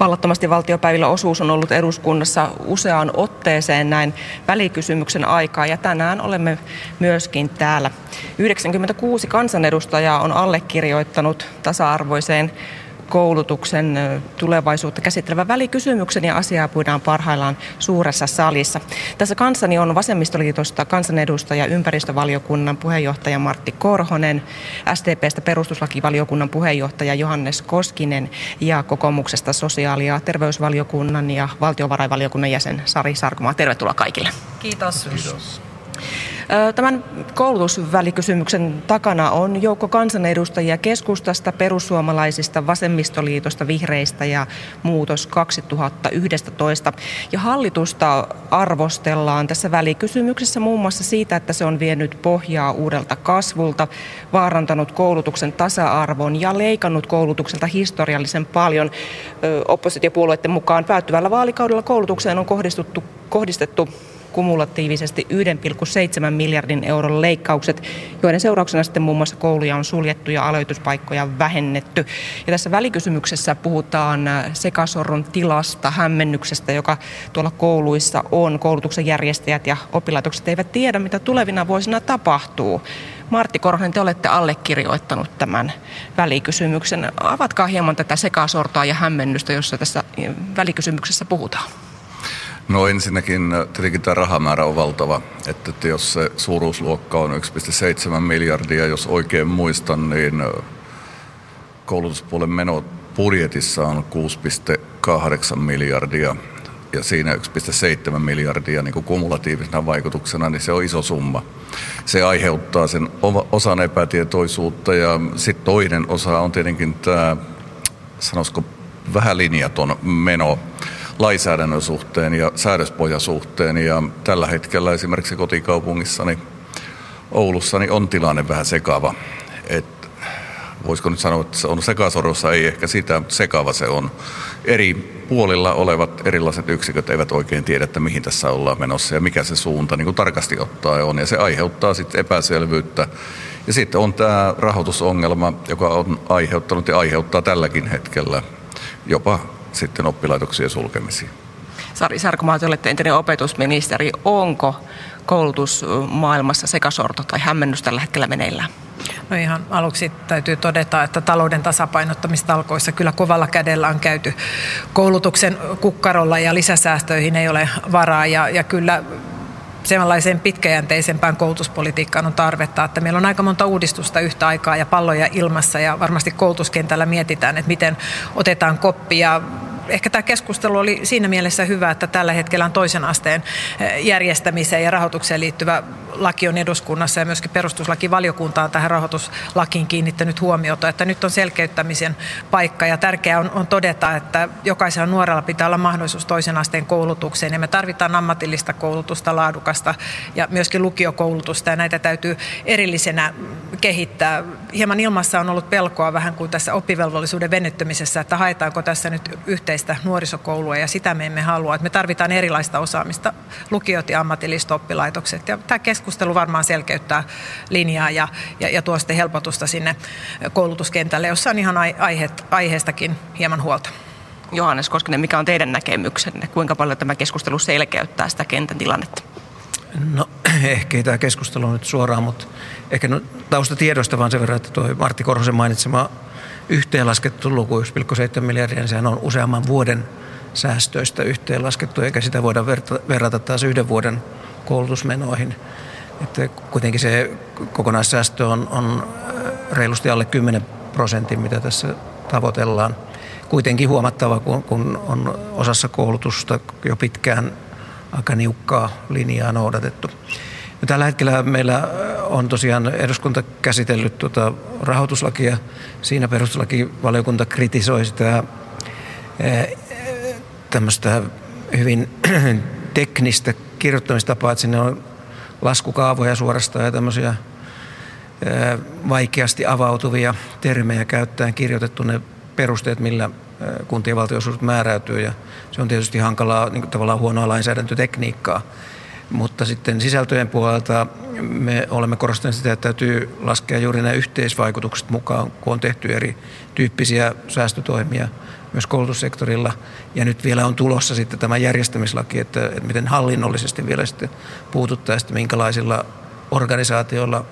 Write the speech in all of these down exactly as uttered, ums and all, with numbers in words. vallattomasti valtiopäivillä osuus on ollut eduskunnassa useaan otteeseen näin välikysymyksen aikaa, ja tänään olemme myöskin täällä. yhdeksänkymmentäkuusi kansanedustajaa on allekirjoittanut tasa-arvoiseen koulutuksen tulevaisuutta käsittelevän välikysymyksen, ja asiaa puidaan parhaillaan suuressa salissa. Tässä kanssani on Vasemmistoliitosta kansanedustaja, ympäristövaliokunnan puheenjohtaja Martti Korhonen, S D P:stä perustuslakivaliokunnan puheenjohtaja Johannes Koskinen ja kokoomuksesta sosiaali- ja terveysvaliokunnan ja valtiovarainvaliokunnan jäsen Sari Sarkomaa. Tervetuloa kaikille. Kiitos. Kiitos. Tämän koulutusvälikysymyksen takana on joukko kansanedustajia keskustasta, perussuomalaisista, vasemmistoliitosta, vihreistä ja muutos kaksituhattayksitoista. Ja hallitusta arvostellaan tässä välikysymyksessä muun muassa siitä, että se on vienyt pohjaa uudelta kasvulta, vaarantanut koulutuksen tasa-arvon ja leikannut koulutukselta historiallisen paljon. Oppositiopuolueiden mukaan päättyvällä vaalikaudella koulutukseen on kohdistettu, kohdistettu kumulatiivisesti yksi pilkku seitsemän miljardin euron leikkaukset, joiden seurauksena sitten muun muassa kouluja on suljettu ja aloituspaikkoja vähennetty. Ja tässä välikysymyksessä puhutaan sekasorron tilasta, hämmennyksestä, joka tuolla kouluissa on. Koulutuksen järjestäjät ja oppilaitokset eivät tiedä, mitä tulevina vuosina tapahtuu. Martti Korhonen, te olette allekirjoittanut tämän välikysymyksen. Avatkaa hieman tätä sekasortoa ja hämmennystä, jossa tässä välikysymyksessä puhutaan. No ensinnäkin tietenkin tämä rahamäärä on valtava, että, että jos se suuruusluokka on yksi pilkku seitsemän miljardia, jos oikein muistan, niin koulutuspuolen menot budjetissa on kuusi pilkku kahdeksan miljardia ja siinä yksi pilkku seitsemän miljardia niin kuin kumulatiivisena vaikutuksena, niin se on iso summa. Se aiheuttaa sen osan epätietoisuutta, ja sitten toinen osa on tietenkin tämä, sanoisiko, vähän linjaton meno lainsäädännön suhteen ja säädöspohjan suhteen, ja tällä hetkellä esimerkiksi kotikaupungissani Oulussa niin on tilanne vähän sekava. Et, voisiko nyt sanoa, että se on sekasorossa, ei ehkä sitä, mutta sekava se on. Eri puolilla olevat erilaiset yksiköt eivät oikein tiedä, että mihin tässä ollaan menossa ja mikä se suunta niin kuin tarkasti ottaa on, ja se aiheuttaa sitten epäselvyyttä. Ja sitten on tämä rahoitusongelma, joka on aiheuttanut ja aiheuttaa tälläkin hetkellä jopa sitten oppilaitoksien sulkemisiin. Sari Sarkomaa, te olette entinen opetusministeri. Onko koulutusmaailmassa sekasorto tai hämmennys tällä hetkellä meneillään? No ihan aluksi täytyy todeta, että talouden tasapainottamistalkoissa kyllä kovalla kädellä on käyty koulutuksen kukkarolla ja lisäsäästöihin ei ole varaa, ja, ja kyllä sellaiseen pitkäjänteisempään koulutuspolitiikkaan on tarvetta, että meillä on aika monta uudistusta yhtä aikaa ja palloja ilmassa, ja varmasti koulutuskentällä mietitään, että miten otetaan koppia. Ehkä tämä keskustelu oli siinä mielessä hyvä, että tällä hetkellä on toisen asteen järjestämiseen ja rahoitukseen liittyvä laki on eduskunnassa, ja myöskin perustuslakivaliokunta on tähän rahoituslakiin kiinnittänyt huomiota, että nyt on selkeyttämisen paikka, ja tärkeää on, on todeta, että jokaisella nuorella pitää olla mahdollisuus toisen asteen koulutukseen, ja me tarvitaan ammatillista koulutusta, laadukasta ja myöskin lukiokoulutusta, ja näitä täytyy erillisenä kehittää. Hieman ilmassa on ollut pelkoa vähän kuin tässä oppivelvollisuuden venyttämisessä, että haetaanko tässä nyt yhteen nuorisokoulua, ja sitä me emme halua. Me tarvitaan erilaista osaamista, lukiot ja ammatilliset oppilaitokset. Ja tämä keskustelu varmaan selkeyttää linjaa ja, ja, ja tuo sitten helpotusta sinne koulutuskentälle, jossa on ihan aihe, aiheestakin hieman huolta. Johannes Koskinen, mikä on teidän näkemyksenne? Kuinka paljon tämä keskustelu selkeyttää sitä kentän tilannetta? No ehkä ei tämä keskustelu nyt suoraan, mutta ehkä no, taustatiedosta vaan sen verran, että tuo Martti Korhosen mainitsema yhteenlaskettu luku yksi pilkku seitsemän miljardia, niin sehän on useamman vuoden säästöistä yhteenlaskettu, eikä sitä voida verrata taas yhden vuoden koulutusmenoihin. Että kuitenkin se kokonaissäästö on, on reilusti alle kymmenen prosentin, mitä tässä tavoitellaan. Kuitenkin huomattava, kun, kun on osassa koulutusta jo pitkään aika niukkaa linjaa noudatettu. Ja tällä hetkellä meillä on tosiaan eduskunta käsitellyt tuota rahoituslakia. Siinä perustuslakivaliokunta kritisoi sitä tämmöistä hyvin teknistä kirjoittamistapaa, että sinne on laskukaavoja suorastaan ja tämmöisiä vaikeasti avautuvia termejä käyttäen kirjoitettu ne perusteet, millä kuntien valtionosuudet määräytyy, ja se on tietysti hankalaa, niin kuin tavallaan huonoa lainsäädäntötekniikkaa. Mutta sitten sisältöjen puolelta me olemme korostaneet sitä, että täytyy laskea juuri nämä yhteisvaikutukset mukaan, kun on tehty eri tyyppisiä säästötoimia myös koulutussektorilla. Ja nyt vielä on tulossa sitten tämä järjestämislaki, että, että miten hallinnollisesti vielä sitten puututtaisiin, minkälaisilla organisaatioilla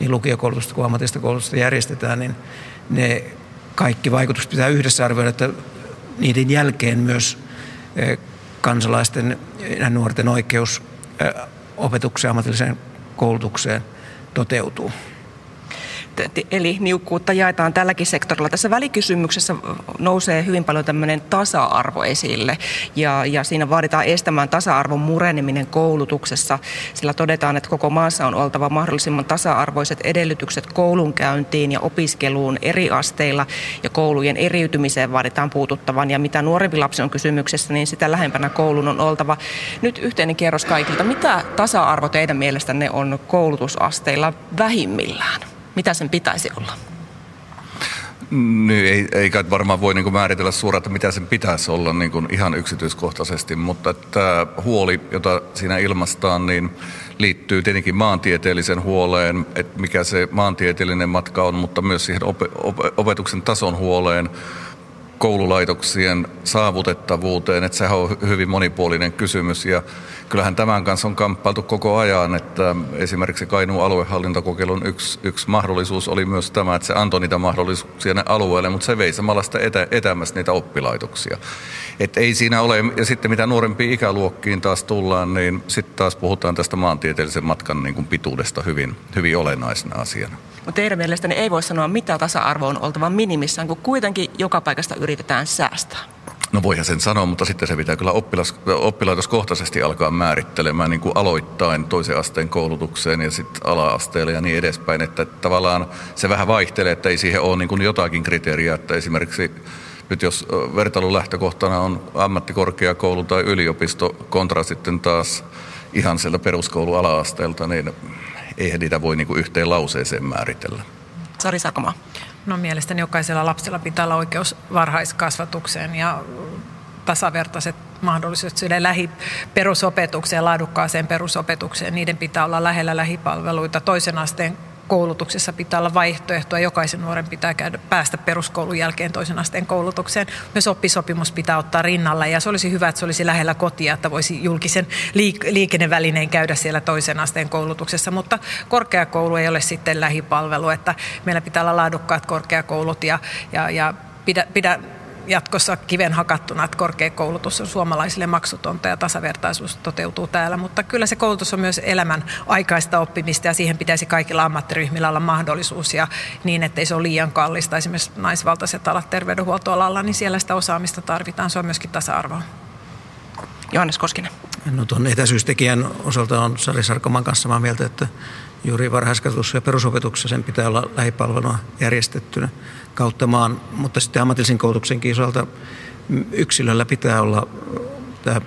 niin lukiokoulutusta kuin ammatillista koulutusta järjestetään, niin ne kaikki vaikutukset pitää yhdessä arvioida, että niiden jälkeen myös kansalaisten ja nuorten oikeus opetukseen, ammatilliseen koulutukseen toteutuu. Eli niukkuutta jaetaan tälläkin sektorilla. Tässä välikysymyksessä nousee hyvin paljon tämmöinen tasa-arvo esille ja, ja siinä vaaditaan estämään tasa-arvon mureneminen koulutuksessa, sillä todetaan, että koko maassa on oltava mahdollisimman tasa-arvoiset edellytykset koulunkäyntiin ja opiskeluun eri asteilla ja koulujen eriytymiseen vaaditaan puututtavan ja mitä nuorempi lapsi on kysymyksessä, niin sitä lähempänä koulun on oltava. Nyt yhteinen kierros kaikilta. Mitä tasa-arvo teidän mielestänne on koulutusasteilla vähimmillään? Mitä sen pitäisi olla? Niin, ei, ei kai varmaan voi niin kuin määritellä suoraan, että mitä sen pitäisi olla niin kuin ihan yksityiskohtaisesti, mutta tämä huoli, jota siinä ilmaistaan, niin liittyy tietenkin maantieteellisen huoleen, että mikä se maantieteellinen matka on, mutta myös siihen opetuksen tason huoleen, koululaitoksien saavutettavuuteen, että sehän on hyvin monipuolinen kysymys ja kyllähän tämän kanssa on kamppailtu koko ajan, että esimerkiksi Kainuun aluehallintokokeilun yksi, yksi mahdollisuus oli myös tämä, että se antoi niitä mahdollisuuksia alueelle, mutta se vei samalla sitä etä, etämässä niitä oppilaitoksia. Et ei siinä ole, ja sitten mitä nuorempiin ikäluokkiin taas tullaan, niin sitten taas puhutaan tästä maantieteellisen matkan niin kuin pituudesta hyvin, hyvin olennaisena asiana. Mutta teidän mielestäni ei voi sanoa, mitä tasa-arvo on oltava minimissään, kun kuitenkin joka paikasta yritetään säästää. No voihan sen sanoa, mutta sitten se pitää kyllä oppilas, oppilaitoskohtaisesti alkaa määrittelemään niin kuin aloittain toisen asteen koulutukseen ja sitten ala-asteelle ja niin edespäin. Että tavallaan se vähän vaihtelee, että ei siihen ole niin kuin jotakin kriteeriä, että esimerkiksi nyt jos vertailun lähtökohtana on ammattikorkeakoulu tai yliopisto kontra sitten taas ihan sieltä peruskoulu ala-asteelta, niin eihän niitä voi niin kuin yhteen lauseeseen määritellä. Sari Sarkomaa. No mielestäni jokaisella lapsella pitää olla oikeus varhaiskasvatukseen ja tasavertaiset mahdollisuudet sille lähiperusopetukseen, laadukkaaseen perusopetukseen. Niiden pitää olla lähellä lähipalveluita. Toisen asteen koulutuksessa pitää olla vaihtoehtoa. Jokaisen nuoren pitää käydä, päästä peruskoulun jälkeen toisen asteen koulutukseen. Myös oppisopimus pitää ottaa rinnalla ja se olisi hyvä, että se olisi lähellä kotia, että voisi julkisen liik- liikennevälineen käydä siellä toisen asteen koulutuksessa, mutta korkeakoulu ei ole sitten lähipalvelu, että meillä pitää olla laadukkaat korkeakoulut ja, ja, ja pidä, pidä jatkossa kiven hakattuna, että korkeakoulutus on suomalaisille maksutonta ja tasavertaisuus toteutuu täällä, mutta kyllä se koulutus on myös elämän aikaista oppimista ja siihen pitäisi kaikilla ammattiryhmillä olla mahdollisuus ja niin, ettei se ole liian kallista. Esimerkiksi naisvaltaiset alat terveydenhuoltoalalla, niin siellä sitä osaamista tarvitaan. Se on myöskin tasa-arvoa. Johannes Koskinen. No tuon etäisyystekijän osalta on Sari Sarkomaan kanssa samaa mieltä, että juuri varhaiskasvatus ja perusopetuksessa sen pitää olla lähipalvelua järjestettynä kautta maan, mutta sitten ammatillisen koulutuksen osalta yksilöllä pitää olla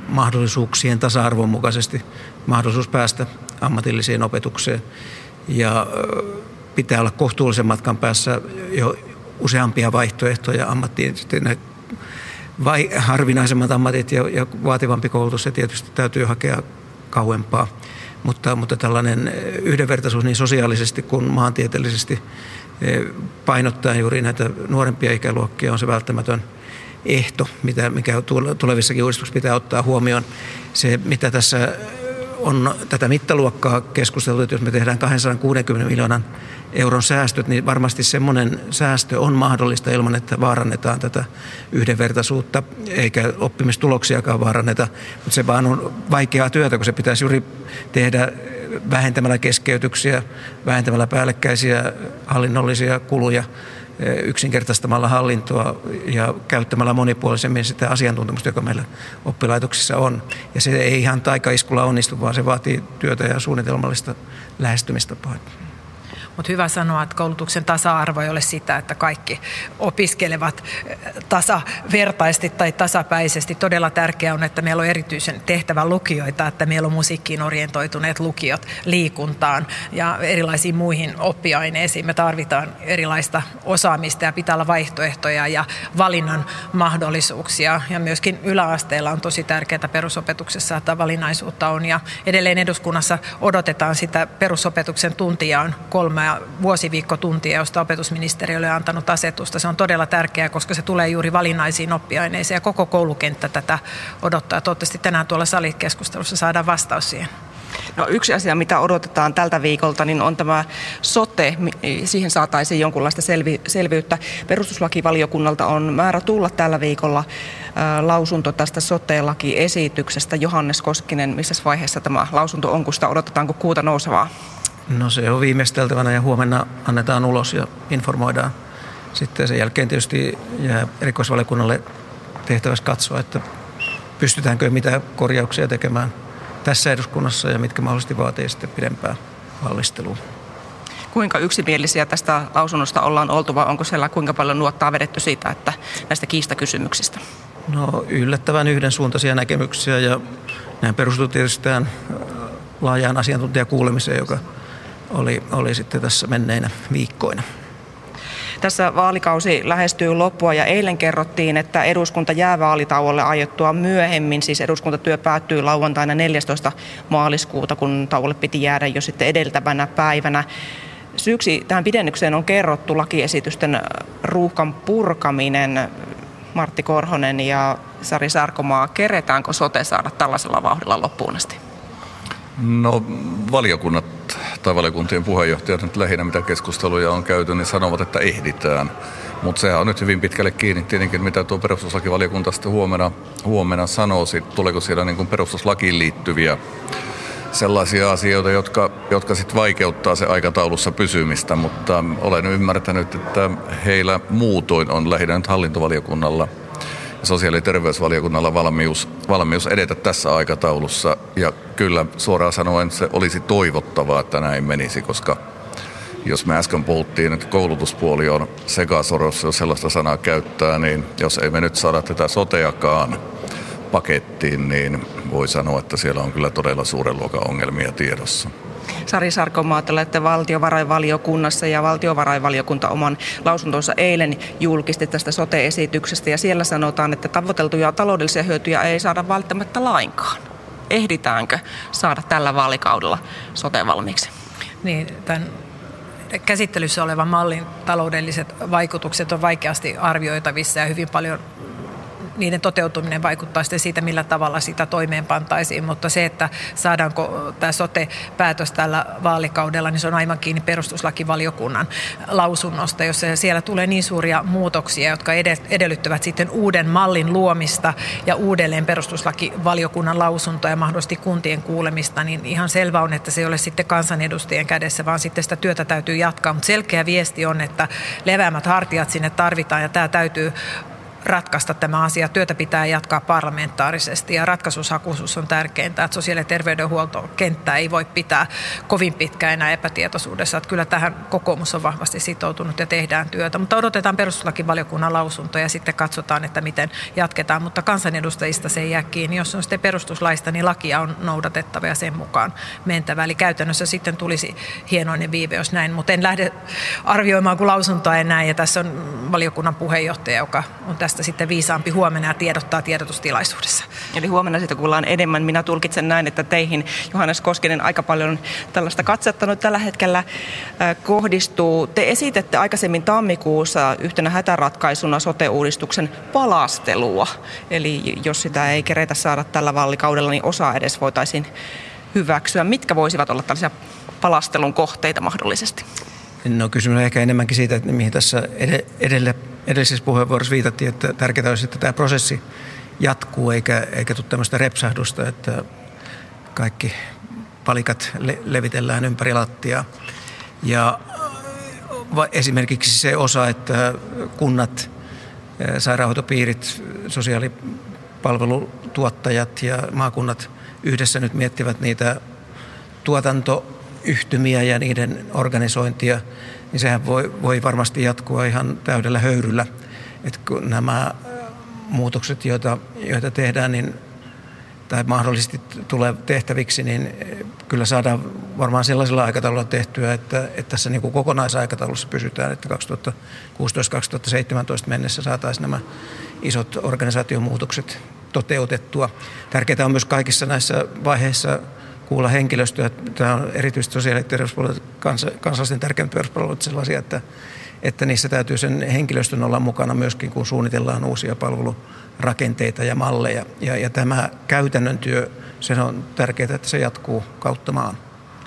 mahdollisuuksien tasa-arvon mukaisesti mahdollisuus päästä ammatilliseen opetukseen ja pitää olla kohtuullisen matkan päässä jo useampia vaihtoehtoja ammattiin. Vai harvinaisemmat ammatit ja, ja vaativampi koulutus, se tietysti täytyy hakea kauempaa. Mutta, mutta tällainen yhdenvertaisuus niin sosiaalisesti kuin maantieteellisesti painottaa juuri näitä nuorempia ikäluokkia on se välttämätön ehto, mitä, mikä tulevissakin uudistuksissa pitää ottaa huomioon. Se, mitä tässä on tätä mittaluokkaa keskusteltu, että jos me tehdään kaksisataakuusikymmentä miljoonan euron säästöt, niin varmasti semmoinen säästö on mahdollista ilman, että vaarannetaan tätä yhdenvertaisuutta, eikä oppimistuloksiakaan vaaranneta. Mutta se vaan on vaikeaa työtä, kun se pitäisi juuri tehdä vähentämällä keskeytyksiä, vähentämällä päällekkäisiä hallinnollisia kuluja, yksinkertaistamalla hallintoa ja käyttämällä monipuolisemmin sitä asiantuntemusta, joka meillä oppilaitoksissa on. Ja se ei ihan taikaiskulla onnistu, vaan se vaatii työtä ja suunnitelmallista lähestymistapaa. Mutta hyvä sanoa, että koulutuksen tasa-arvo ei ole sitä, että kaikki opiskelevat tasavertaisesti tai tasapäisesti. Todella tärkeää on, että meillä on erityisen tehtävä lukijoita, että meillä on musiikkiin orientoituneet lukiot liikuntaan ja erilaisiin muihin oppiaineisiin. Me tarvitaan erilaista osaamista ja pitää olla vaihtoehtoja ja valinnan mahdollisuuksia. Ja myöskin yläasteella on tosi tärkeää perusopetuksessa, että valinnaisuutta on. Ja edelleen eduskunnassa odotetaan sitä perusopetuksen tuntijaan kolme vuosiviikkotuntia, josta opetusministeriölle on antanut asetusta. Se on todella tärkeää, koska se tulee juuri valinnaisiin oppiaineisiin ja koko koulukenttä tätä odottaa. Toivottavasti tänään tuolla salikeskustelussa saadaan vastaus siihen. No, yksi asia, mitä odotetaan tältä viikolta, niin on tämä sote. Siihen saataisiin jonkunlaista selvyyttä. Perustuslakivaliokunnalta on määrä tulla tällä viikolla lausunto tästä sote-lakiesityksestä. Johannes Koskinen, missä vaiheessa tämä lausunto on, kun sitä odotetaanko kuuta nousevaa? No, se on viimeisteltävänä ja huomenna annetaan ulos ja informoidaan. Sitten sen jälkeen tietysti jää erikoisvaliokunnalle tehtävässä katsoa, että pystytäänkö mitä korjauksia tekemään tässä eduskunnassa ja mitkä mahdollisesti vaatii sitten pidempää valmistelua. Kuinka yksimielisiä tästä lausunnosta ollaan oltu, vai onko siellä kuinka paljon nuottaa vedetty siitä, että näistä kiistakysymyksistä? No, yllättävän yhdensuuntaisia näkemyksiä, ja nämä perustuu tietysti tämän laajaan asiantuntijakuulemiseen, joka oli, oli sitten tässä menneinä viikkoina. Tässä vaalikausi lähestyy loppua ja eilen kerrottiin, että eduskunta jää vaalitauolle aiottua myöhemmin. Siis eduskuntatyö päättyy lauantaina neljästoista maaliskuuta, kun tauolle piti jäädä jo sitten edeltävänä päivänä. Syyksi tähän pidennykseen on kerrottu lakiesitysten ruuhkan purkaminen. Martti Korhonen ja Sari Sarkomaa, keretäänkö sote saada tällaisella vauhdilla loppuun asti? No, valiokunnat tai valiokuntien puheenjohtajat nyt lähinnä, mitä keskusteluja on käyty, niin sanovat, että ehditään. Mutta sehän on nyt hyvin pitkälle kiinni tietenkin, mitä tuo perustuslakivaliokunta sitten huomenna, huomenna sanoo. Sit, tuleeko siellä niin kuin perustuslakiin liittyviä sellaisia asioita, jotka, jotka sitten vaikeuttaa se aikataulussa pysymistä. Mutta olen ymmärtänyt, että heillä muutoin on lähinnä nyt hallintovaliokunnalla sosiaali- ja terveysvaliokunnalla valmius, valmius edetä tässä aikataulussa. Ja kyllä suoraan sanoen se olisi toivottavaa, että näin menisi, koska jos me äsken puhuttiin, että koulutuspuoli on sekasorossa, jos sellaista sanaa käyttää, niin jos ei me nyt saada tätä soteakaan pakettiin, niin voi sanoa, että siellä on kyllä todella suuren luokan ongelmia tiedossa. Sari Sarkomaa, te olette valtiovarainvaliokunnassa ja valtiovarainvaliokunta oman lausuntonsa eilen julkisti tästä sote-esityksestä ja siellä sanotaan, että tavoiteltuja taloudellisia hyötyjä ei saada välttämättä lainkaan. Ehditäänkö saada tällä vaalikaudella sote valmiiksi? Niin, tämän käsittelyssä olevan mallin taloudelliset vaikutukset on vaikeasti arvioitavissa ja hyvin paljon niiden toteutuminen vaikuttaa sitten siitä, millä tavalla sitä toimeenpantaisiin, mutta se, että saadaanko tämä sote-päätös tällä vaalikaudella, niin se on aivan kiinni perustuslakivaliokunnan lausunnosta, jossa siellä tulee niin suuria muutoksia, jotka edellyttävät sitten uuden mallin luomista ja uudelleen perustuslakivaliokunnan lausuntoa ja mahdollisesti kuntien kuulemista, niin ihan selvä on, että se ei ole sitten kansanedustajien kädessä, vaan sitten sitä työtä täytyy jatkaa, mutta selkeä viesti on, että leveämmät hartiat sinne tarvitaan ja tämä täytyy ratkaista tämä asia. Työtä pitää jatkaa parlamentaarisesti ja ratkaisuhakuisuus on tärkeintä, että sosiaali- ja terveydenhuoltokenttää ei voi pitää kovin pitkään enää epätietoisuudessa. Että kyllä tähän kokoomus on vahvasti sitoutunut ja tehdään työtä, mutta odotetaan perustuslakivaliokunnan lausuntoa ja sitten katsotaan, että miten jatketaan, mutta kansanedustajista se ei jää kiinni. Jos on sitten perustuslaista, niin lakia on noudatettava ja sen mukaan mentävä. Eli käytännössä sitten tulisi hienoinen viive, jos näin, mutta en lähde arvioimaan, kun lausuntoa ei näin ja tässä on valiokunnan puheenjohtaja, joka on tässä sitten viisaampi huomenna ja tiedottaa tiedotustilaisuudessa. Eli huomenna siitä kuullaan enemmän. Minä tulkitsen näin, että teihin, Johannes Koskinen, aika paljon tällaista katsottanut tällä hetkellä kohdistuu. Te esitette aikaisemmin tammikuussa yhtenä hätäratkaisuna sote-uudistuksen palastelua. Eli jos sitä ei keretä saada tällä vaalikaudella, niin osa edes voitaisiin hyväksyä. Mitkä voisivat olla tällaisia palastelun kohteita mahdollisesti? No, kysymys on ehkä enemmänkin siitä, että mihin tässä edellä edellisessä puheenvuorossa viitattiin, että tärkeää olisi, että tämä prosessi jatkuu eikä, eikä tule tämmöistä repsahdusta, että kaikki palikat le- levitellään ympäri lattiaa. Ja esimerkiksi se osa, että kunnat, sairaanhoitopiirit, sosiaalipalvelutuottajat ja maakunnat yhdessä nyt miettivät niitä tuotanto- yhtymiä ja niiden organisointia, niin sehän voi, voi varmasti jatkua ihan täydellä höyryllä. Että kun nämä muutokset, joita, joita tehdään niin, tai mahdollisesti tulee tehtäviksi, niin kyllä saadaan varmaan sellaisella aikataululla tehtyä, että, että tässä niin kuin kokonaisaikataulussa pysytään, että kaksituhattakuusitoista kaksituhattaseitsemäntoista mennessä saataisiin nämä isot organisaatiomuutokset toteutettua. Tärkeää on myös kaikissa näissä vaiheissa kuulla henkilöstöä. Tämä on erityisesti sosiaali- ja terveyspalvelut, kansalaisten tärkeimmät peruspalvelut sellaisia, että, että niissä täytyy sen henkilöstön olla mukana myöskin, kun suunnitellaan uusia palvelurakenteita ja malleja. Ja, ja tämä käytännön työ, sen on tärkeää, että se jatkuu kautta maan.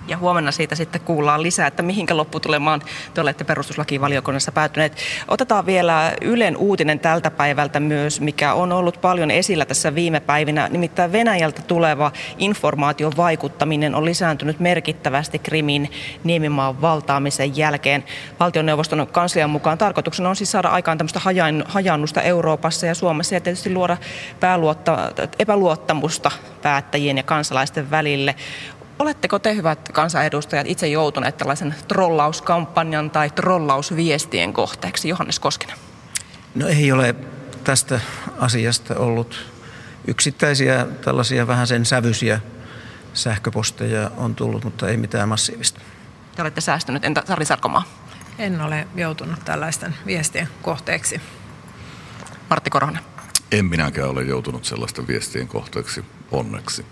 Ja huomenna siitä sitten kuullaan lisää, että mihinkä lopputulemaan te olette perustuslakivaliokunnassa päätyneet. Otetaan vielä Ylen uutinen tältä päivältä myös, mikä on ollut paljon esillä tässä viime päivinä. Nimittäin Venäjältä tuleva informaation vaikuttaminen on lisääntynyt merkittävästi Krimin niemimaan valtaamisen jälkeen. Valtioneuvoston kanslian mukaan tarkoituksena on siis saada aikaan tämmöistä hajannusta Euroopassa ja Suomessa ja tietysti luoda epäluottamusta päättäjien ja kansalaisten välille. Oletteko te, hyvät kansanedustajat, itse joutuneet tällaisen trollauskampanjan tai trollausviestien kohteeksi? Johannes Koskinen. No ei ole tästä asiasta ollut yksittäisiä tällaisia vähän sen sävyisiä sähköposteja on tullut, mutta ei mitään massiivista. Te olette säästynyt. Entä Sari Sarkomaa? En ole joutunut tällaisten viestien kohteeksi. Martti Korhonen. En minäkään ole joutunut sellaisten viestien kohteeksi, onneksi.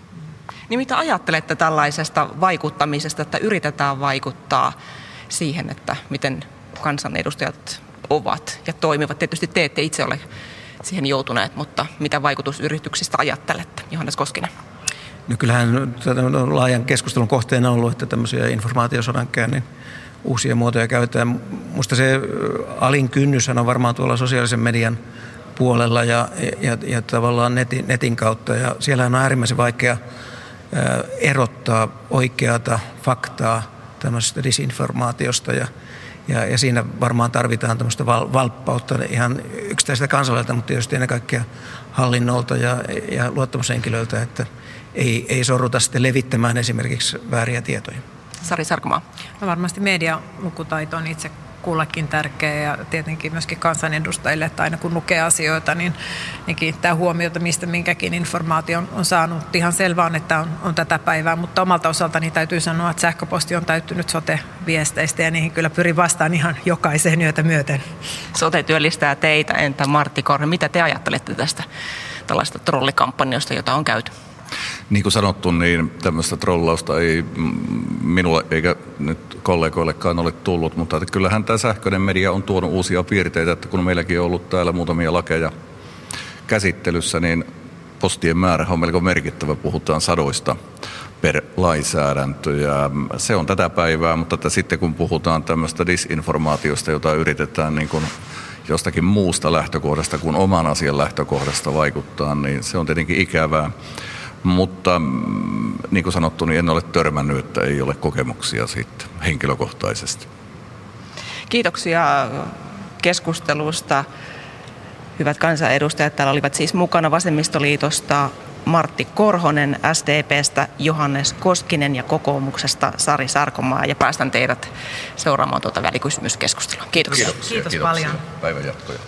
Niin mitä ajattelette tällaisesta vaikuttamisesta, että yritetään vaikuttaa siihen, että miten kansanedustajat ovat ja toimivat? Tietysti te ette itse ole siihen joutuneet, mutta mitä vaikutusyrityksistä ajattelette? Johannes Koskinen. No kyllähän on laajan keskustelun kohteena ollut, että tämmöisiä informaatiosodankäynnin uusia muotoja käytetään. Musta se alin kynnyshän on varmaan tuolla sosiaalisen median puolella ja, ja, ja tavallaan netin, netin kautta. Ja siellähän on äärimmäisen vaikea erottaa oikeata faktaa tämmöisestä disinformaatiosta ja, ja, ja siinä varmaan tarvitaan tämmöistä val, valppautta ihan yksittäiseltä kansalaiselta, mutta tietysti ennen kaikkea hallinnolta ja, ja luottamushenkilöiltä, että ei, ei sorruta sitten levittämään esimerkiksi vääriä tietoja. Sari Sarkomaa. No varmasti medialukutaito on itse kullakin tärkeä ja tietenkin myöskin kansanedustajille, että aina kun lukee asioita, niin, niin kiinnittää huomiota, mistä minkäkin informaation on saanut. Ihan selvää on, että on, on tätä päivää, mutta omalta osaltani täytyy sanoa, että sähköposti on täyttynyt sote-viesteistä ja niihin kyllä pyrin vastaan ihan jokaiseen yötä myöten. Sote työllistää teitä, entä Martti Korhonen, mitä te ajattelette tästä tällaista trollikampanjasta, jota on käyty? Niin kuin sanottu, niin tämmöistä trollausta ei minulle eikä nyt kollegoillekaan ole tullut, mutta kyllähän tämä sähköinen media on tuonut uusia piirteitä, että kun meilläkin on ollut täällä muutamia lakeja käsittelyssä, niin postien määrä on melko merkittävä, puhutaan sadoista per lainsäädäntö ja se on tätä päivää, mutta että sitten kun puhutaan tämmöistä disinformaatiosta, jota yritetään niin kuin jostakin muusta lähtökohdasta kuin oman asian lähtökohdasta vaikuttaa, niin se on tietenkin ikävää. Mutta niin kuin sanottu, niin en ole törmännyt, että ei ole kokemuksia siitä henkilökohtaisesti. Kiitoksia keskustelusta. Hyvät kansanedustajat, täällä olivat siis mukana Vasemmistoliitosta Martti Korhonen, S D P:stä Johannes Koskinen ja kokoomuksesta Sari Sarkomaa. Ja päästän teidät seuraamaan tuota välikysymyskeskustelua. Kiitoksia. Kiitos, Kiitos, Kiitos paljon. Päivän jatkoja.